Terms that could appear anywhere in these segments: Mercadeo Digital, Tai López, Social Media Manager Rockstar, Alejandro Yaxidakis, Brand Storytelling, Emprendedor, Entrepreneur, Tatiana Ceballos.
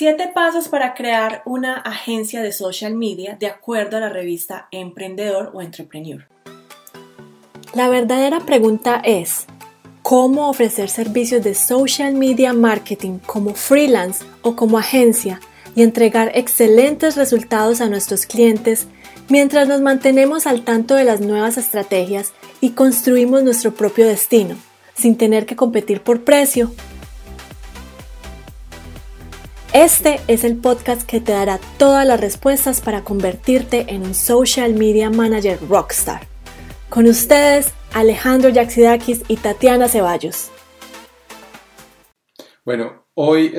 7 pasos para crear una agencia de social media de acuerdo a la revista Emprendedor o Entrepreneur. La verdadera pregunta es, ¿cómo ofrecer servicios de social media marketing como freelance o como agencia y entregar excelentes resultados a nuestros clientes mientras nos mantenemos al tanto de las nuevas estrategias y construimos nuestro propio destino, sin tener que competir por precio? Este es el podcast que te dará todas las respuestas para convertirte en un Social Media Manager Rockstar. Con ustedes, Alejandro Yaxidakis y Tatiana Ceballos. Bueno, hoy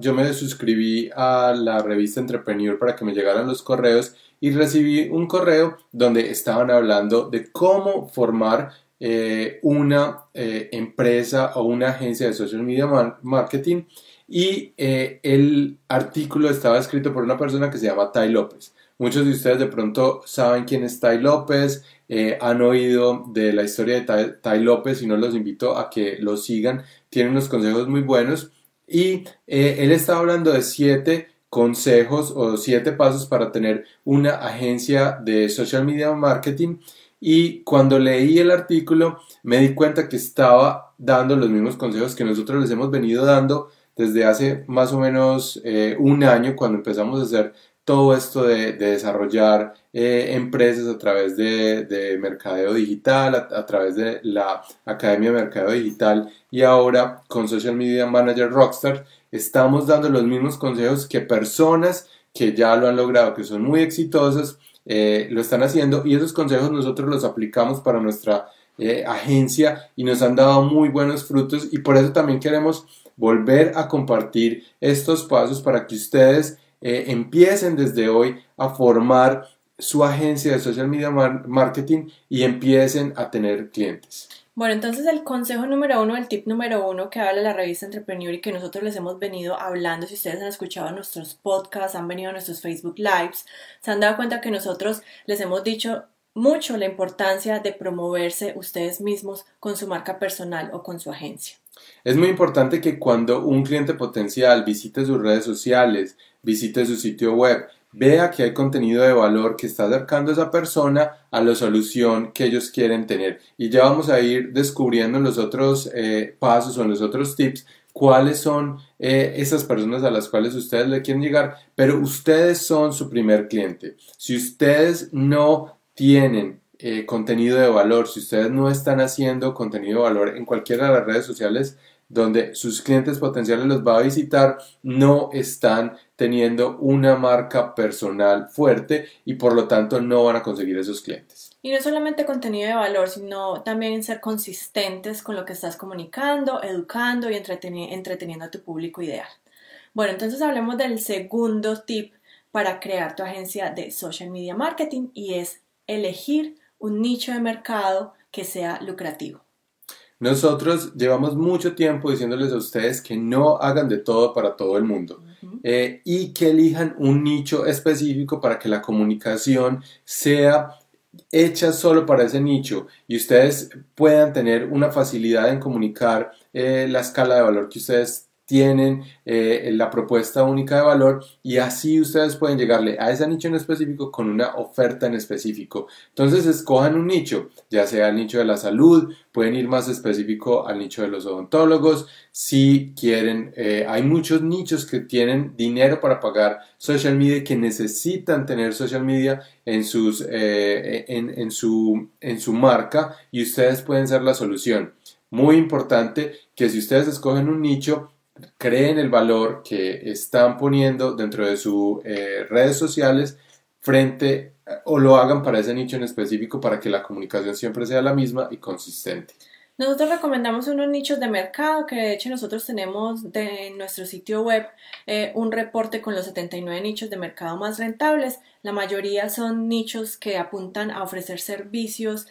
yo me suscribí a la revista Entrepreneur para que me llegaran los correos y recibí un correo donde estaban hablando de cómo formar una empresa o una agencia de social media marketing y el artículo estaba escrito por una persona que se llama Tai López. Muchos de ustedes de pronto saben quién es Tai López, han oído de la historia de Tai López y no los invito a que lo sigan, tiene unos consejos muy buenos y él estaba hablando de 7 consejos o 7 pasos para tener una agencia de social media marketing. Y cuando leí el artículo me di cuenta que estaba dando los mismos consejos que nosotros les hemos venido dando desde hace más o menos un año cuando empezamos a hacer todo esto de desarrollar empresas a través de Mercadeo Digital, a través de la Academia de Mercadeo Digital y ahora con Social Media Manager Rockstar. Estamos dando los mismos consejos que personas que ya lo han logrado, que son muy exitosas, lo están haciendo y esos consejos nosotros los aplicamos para nuestra agencia y nos han dado muy buenos frutos y por eso también queremos volver a compartir estos pasos para que ustedes empiecen desde hoy a formar su agencia de social media marketing y empiecen a tener clientes. Bueno, entonces el consejo número 1, el tip número 1 que habla la revista Entrepreneur y que nosotros les hemos venido hablando, si ustedes han escuchado nuestros podcasts, han venido a nuestros Facebook Lives, se han dado cuenta que nosotros les hemos dicho mucho la importancia de promoverse ustedes mismos con su marca personal o con su agencia. Es muy importante que cuando un cliente potencial visite sus redes sociales, visite su sitio web, vea que hay contenido de valor que está acercando a esa persona a la solución que ellos quieren tener. Y ya vamos a ir descubriendo en los otros pasos o en los otros tips cuáles son esas personas a las cuales ustedes le quieren llegar, pero ustedes son su primer cliente. Si ustedes no tienen contenido de valor, si ustedes no están haciendo contenido de valor en cualquiera de las redes sociales donde sus clientes potenciales los va a visitar, no están teniendo una marca personal fuerte y por lo tanto no van a conseguir esos clientes. Y no solamente contenido de valor, sino también ser consistentes con lo que estás comunicando, educando y entreteniendo a tu público ideal. Bueno, entonces hablemos del segundo tip para crear tu agencia de social media marketing y es elegir un nicho de mercado que sea lucrativo. Nosotros llevamos mucho tiempo diciéndoles a ustedes que no hagan de todo para todo el mundo y que elijan un nicho específico para que la comunicación sea hecha solo para ese nicho y ustedes puedan tener una facilidad en comunicar la escala de valor que ustedes tienen, la propuesta única de valor y así ustedes pueden llegarle a ese nicho en específico con una oferta en específico. Entonces escojan un nicho, ya sea el nicho de la salud, pueden ir más específico al nicho de los odontólogos si quieren. Hay muchos nichos que tienen dinero para pagar social media, que necesitan tener social media en su marca y ustedes pueden ser la solución. Muy importante que si ustedes escogen un nicho, creen el valor que están poniendo dentro de sus redes sociales frente o lo hagan para ese nicho en específico para que la comunicación siempre sea la misma y consistente. Nosotros recomendamos unos nichos de mercado que de hecho nosotros tenemos en nuestro sitio web un reporte con los 79 nichos de mercado más rentables. La mayoría son nichos que apuntan a ofrecer servicios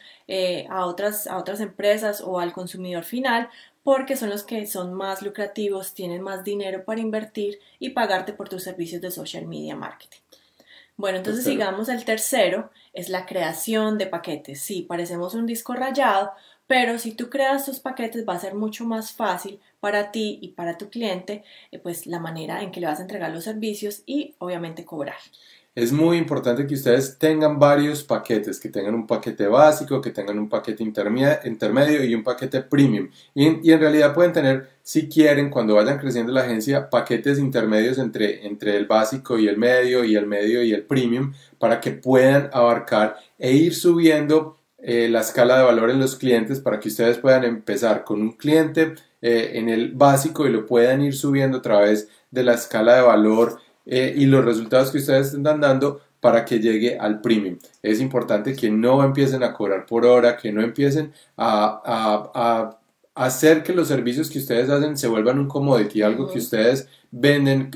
a otras empresas o al consumidor final, porque son los que son más lucrativos, tienen más dinero para invertir y pagarte por tus servicios de social media marketing. Bueno, entonces sigamos. El tercero es la creación de paquetes. Sí, parecemos un disco rayado Pero si tú creas tus paquetes va a ser mucho más fácil para ti y para tu cliente, pues la manera en que le vas a entregar los servicios y obviamente cobrar. Es muy importante que ustedes tengan varios paquetes, que tengan un paquete básico, que tengan un paquete intermedio y un paquete premium. Y en realidad pueden tener, si quieren, cuando vayan creciendo la agencia, paquetes intermedios entre el básico y el medio, y el medio y el premium, para que puedan abarcar e ir subiendo la escala de valor en los clientes, para que ustedes puedan empezar con un cliente en el básico y lo puedan ir subiendo a través de la escala de valor y los resultados que ustedes están dando para que llegue al premium. Es importante que no empiecen a cobrar por hora, que no empiecen a hacer que los servicios que ustedes hacen se vuelvan un commodity, algo que ustedes venden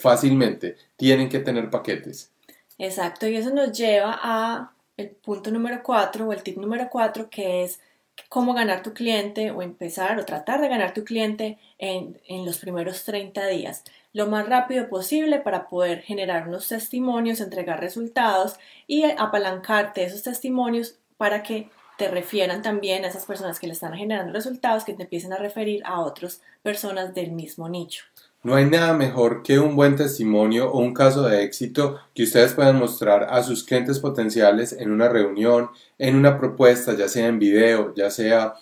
fácilmente. Tienen que tener paquetes. Exacto, y eso nos lleva a el punto número 4 o el tip número 4, que es cómo ganar tu cliente o empezar o tratar de ganar tu cliente en los primeros 30 días. Lo más rápido posible para poder generar unos testimonios, entregar resultados y apalancarte esos testimonios para que te refieran también a esas personas que le están generando resultados, que te empiecen a referir a otras personas del mismo nicho. No hay nada mejor que un buen testimonio o un caso de éxito que ustedes puedan mostrar a sus clientes potenciales en una reunión, en una propuesta, ya sea en video, ya sea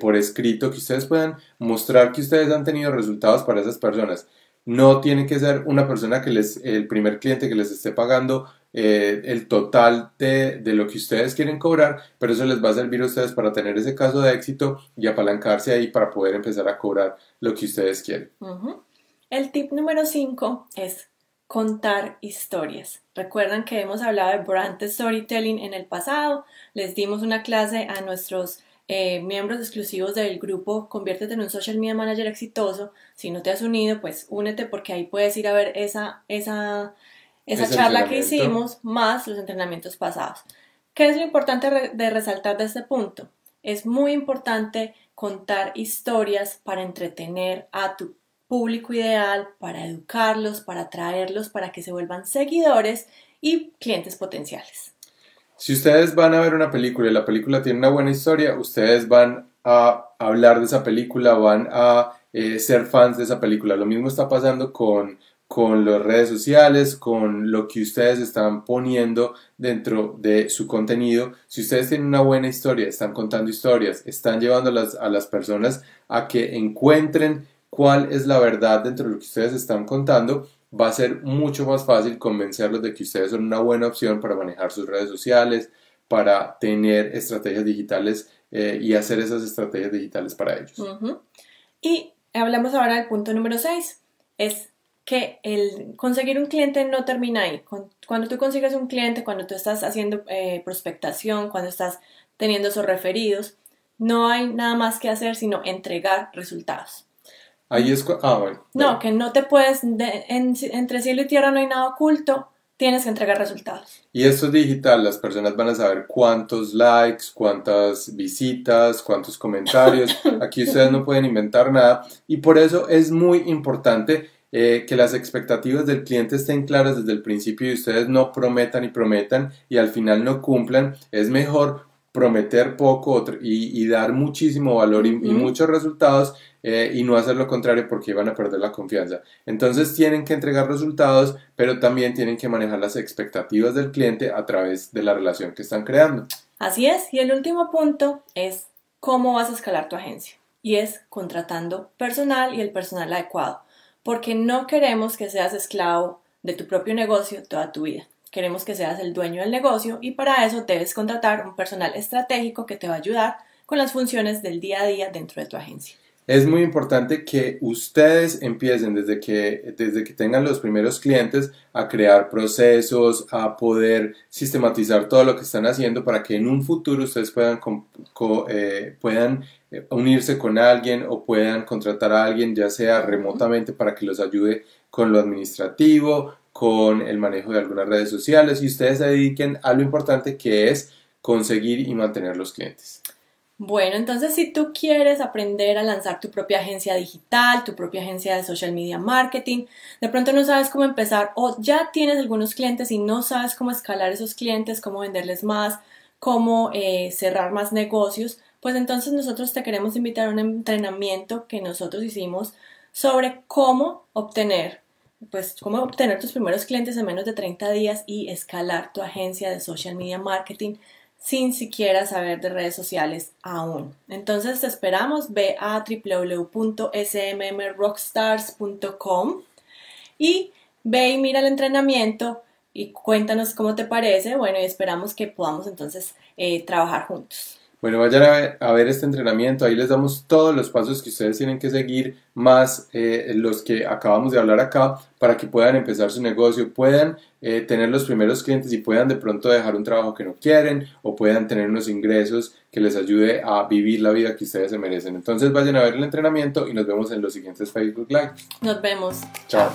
por escrito, que ustedes puedan mostrar que ustedes han tenido resultados para esas personas. No tiene que ser una persona que el primer cliente que les esté pagando el total de lo que ustedes quieren cobrar, pero eso les va a servir a ustedes para tener ese caso de éxito y apalancarse ahí para poder empezar a cobrar lo que ustedes quieren. Uh-huh. El tip número 5 es contar historias. Recuerdan que hemos hablado de Brand Storytelling en el pasado. Les dimos una clase a nuestros miembros exclusivos del grupo Conviértete en un Social Media Manager Exitoso. Si no te has unido, pues únete, porque ahí puedes ir a ver esa charla que hicimos, más los entrenamientos pasados. ¿Qué es lo importante de resaltar de este punto? Es muy importante contar historias para entretener a tu público ideal, para educarlos, para atraerlos, para que se vuelvan seguidores y clientes potenciales. Si ustedes van a ver una película y la película tiene una buena historia, ustedes van a hablar de esa película, van a ser fans de esa película. Lo mismo está pasando con las redes sociales, con lo que ustedes están poniendo dentro de su contenido. Si ustedes tienen una buena historia, están contando historias, están llevando a las personas a que encuentren cuál es la verdad dentro de lo que ustedes están contando, va a ser mucho más fácil convencerlos de que ustedes son una buena opción para manejar sus redes sociales, para tener estrategias digitales y hacer esas estrategias digitales para ellos. Uh-huh. Y hablamos ahora del punto número 6, es que el conseguir un cliente no termina ahí. Cuando tú consigues un cliente, cuando tú estás haciendo prospectación, cuando estás teniendo esos referidos, no hay nada más que hacer sino entregar resultados. Ahí es bueno. No, que no te puedes, entre cielo y tierra no hay nada oculto, tienes que entregar resultados. Y esto es digital, las personas van a saber cuántos likes, cuántas visitas, cuántos comentarios, aquí ustedes no pueden inventar nada, y por eso es muy importante que las expectativas del cliente estén claras desde el principio y ustedes no prometan y al final no cumplan. Es mejor prometer poco y dar muchísimo valor y muchos resultados y no hacer lo contrario, porque van a perder la confianza. Entonces tienen que entregar resultados, pero también tienen que manejar las expectativas del cliente a través de la relación que están creando. Así es, y el último punto es cómo vas a escalar tu agencia, y es contratando personal y el personal adecuado, porque no queremos que seas esclavo de tu propio negocio toda tu vida. Queremos que seas el dueño del negocio y para eso debes contratar un personal estratégico que te va a ayudar con las funciones del día a día dentro de tu agencia. Es muy importante que ustedes empiecen desde que tengan los primeros clientes a crear procesos, a poder sistematizar todo lo que están haciendo para que en un futuro ustedes puedan unirse con alguien o puedan contratar a alguien, ya sea remotamente, para que los ayude con lo administrativo, con el manejo de algunas redes sociales, y ustedes se dediquen a lo importante, que es conseguir y mantener los clientes. Bueno, entonces si tú quieres aprender a lanzar tu propia agencia digital, tu propia agencia de social media marketing, de pronto no sabes cómo empezar o ya tienes algunos clientes y no sabes cómo escalar esos clientes, cómo venderles más, cómo cerrar más negocios, Pues entonces nosotros te queremos invitar a un entrenamiento que nosotros hicimos sobre cómo obtener tus primeros clientes en menos de 30 días y escalar tu agencia de social media marketing sin siquiera saber de redes sociales aún. Entonces te esperamos, ve a www.smmrockstars.com y ve y mira el entrenamiento y cuéntanos cómo te parece. Bueno, y esperamos que podamos entonces trabajar juntos. Bueno, vayan a ver este entrenamiento, ahí les damos todos los pasos que ustedes tienen que seguir, más los que acabamos de hablar acá, para que puedan empezar su negocio, puedan tener los primeros clientes y puedan de pronto dejar un trabajo que no quieren, o puedan tener unos ingresos que les ayude a vivir la vida que ustedes se merecen. Entonces vayan a ver el entrenamiento y nos vemos en los siguientes Facebook Live. Nos vemos. Chao.